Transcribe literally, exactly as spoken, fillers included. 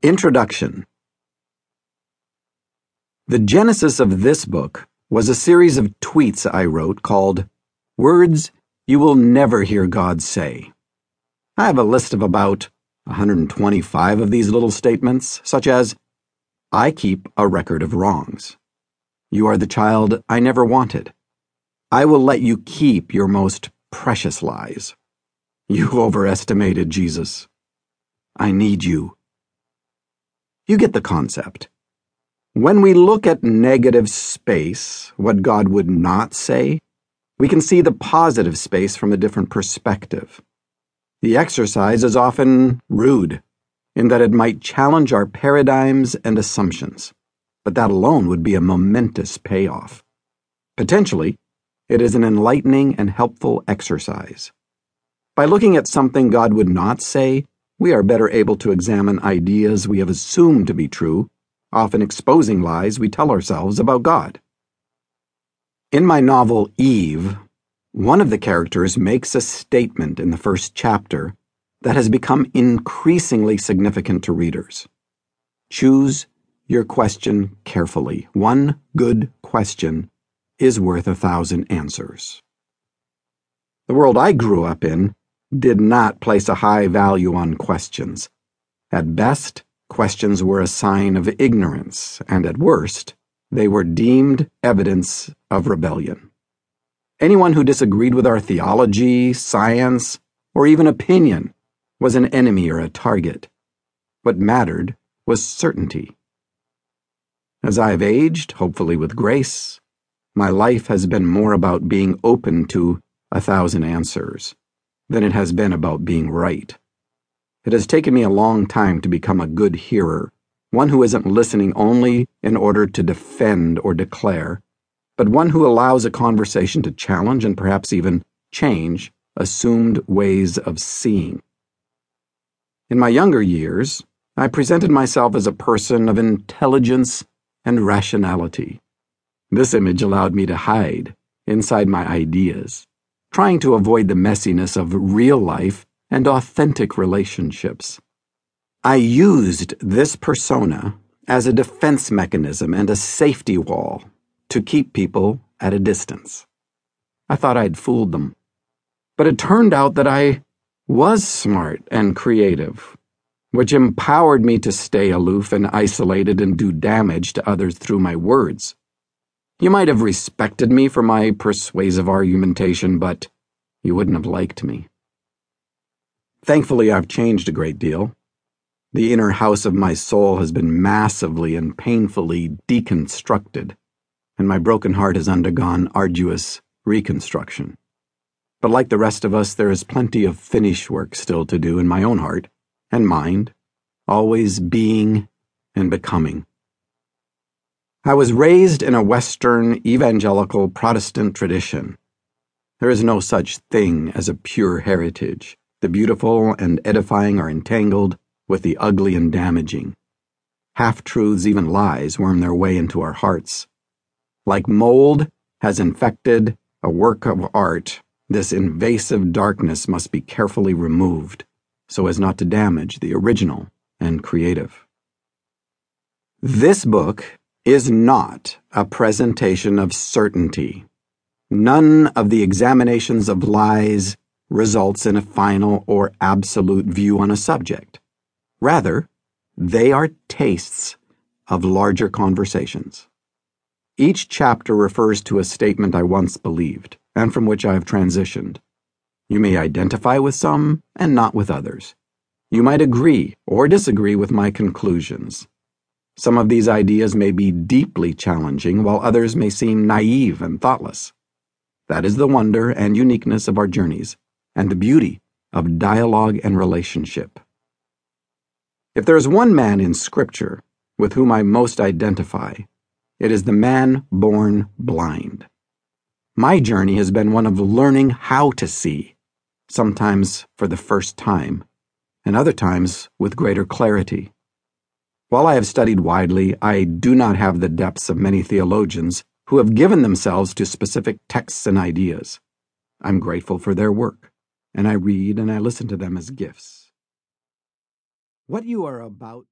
Introduction. The genesis of this book was a series of tweets I wrote called Words You Will Never Hear God Say. I have a list of about one hundred twenty-five of these little statements, such as, I keep a record of wrongs. You are the child I never wanted. I will let you keep your most precious lies. You overestimated Jesus. I need you. You get the concept. When we look at negative space, what God would not say, we can see the positive space from a different perspective. The exercise is often rude in that it might challenge our paradigms and assumptions, but that alone would be a momentous payoff. Potentially, it is an enlightening and helpful exercise. By looking at something God would not say, we are better able to examine ideas we have assumed to be true, often exposing lies we tell ourselves about God. In my novel Eve, one of the characters makes a statement in the first chapter that has become increasingly significant to readers. Choose your question carefully. One good question is worth a thousand answers. The world I grew up in did not place a high value on questions. At best, questions were a sign of ignorance, and at worst, they were deemed evidence of rebellion. Anyone who disagreed with our theology, science, or even opinion was an enemy or a target. What mattered was certainty. As I have aged, hopefully with grace, my life has been more about being open to a thousand answers than it has been about being right. It has taken me a long time to become a good hearer, one who isn't listening only in order to defend or declare, but one who allows a conversation to challenge and perhaps even change assumed ways of seeing. In my younger years, I presented myself as a person of intelligence and rationality. This image allowed me to hide inside my ideas, trying to avoid the messiness of real life and authentic relationships. I used this persona as a defense mechanism and a safety wall to keep people at a distance. I thought I'd fooled them, but it turned out that I was smart and creative, which empowered me to stay aloof and isolated and do damage to others through my words. You might have respected me for my persuasive argumentation, but you wouldn't have liked me. Thankfully, I've changed a great deal. The inner house of my soul has been massively and painfully deconstructed, and my broken heart has undergone arduous reconstruction. But like the rest of us, there is plenty of finish work still to do in my own heart and mind, always being and becoming. I was raised in a Western evangelical Protestant tradition. There is no such thing as a pure heritage. The beautiful and edifying are entangled with the ugly and damaging. Half-truths, even lies, worm their way into our hearts. Like mold has infected a work of art, this invasive darkness must be carefully removed so as not to damage the original and creative. This book is not a presentation of certainty. None of the examinations of lies results in a final or absolute view on a subject. Rather, they are tastes of larger conversations. Each chapter refers to a statement I once believed, and from which I have transitioned. You may identify with some and not with others. You might agree or disagree with my conclusions. Some of these ideas may be deeply challenging, while others may seem naive and thoughtless. That is the wonder and uniqueness of our journeys, and the beauty of dialogue and relationship. If there is one man in Scripture with whom I most identify, it is the man born blind. My journey has been one of learning how to see, sometimes for the first time, and other times with greater clarity. While I have studied widely, I do not have the depths of many theologians who have given themselves to specific texts and ideas. I'm grateful for their work, and I read and I listen to them as gifts. What you are about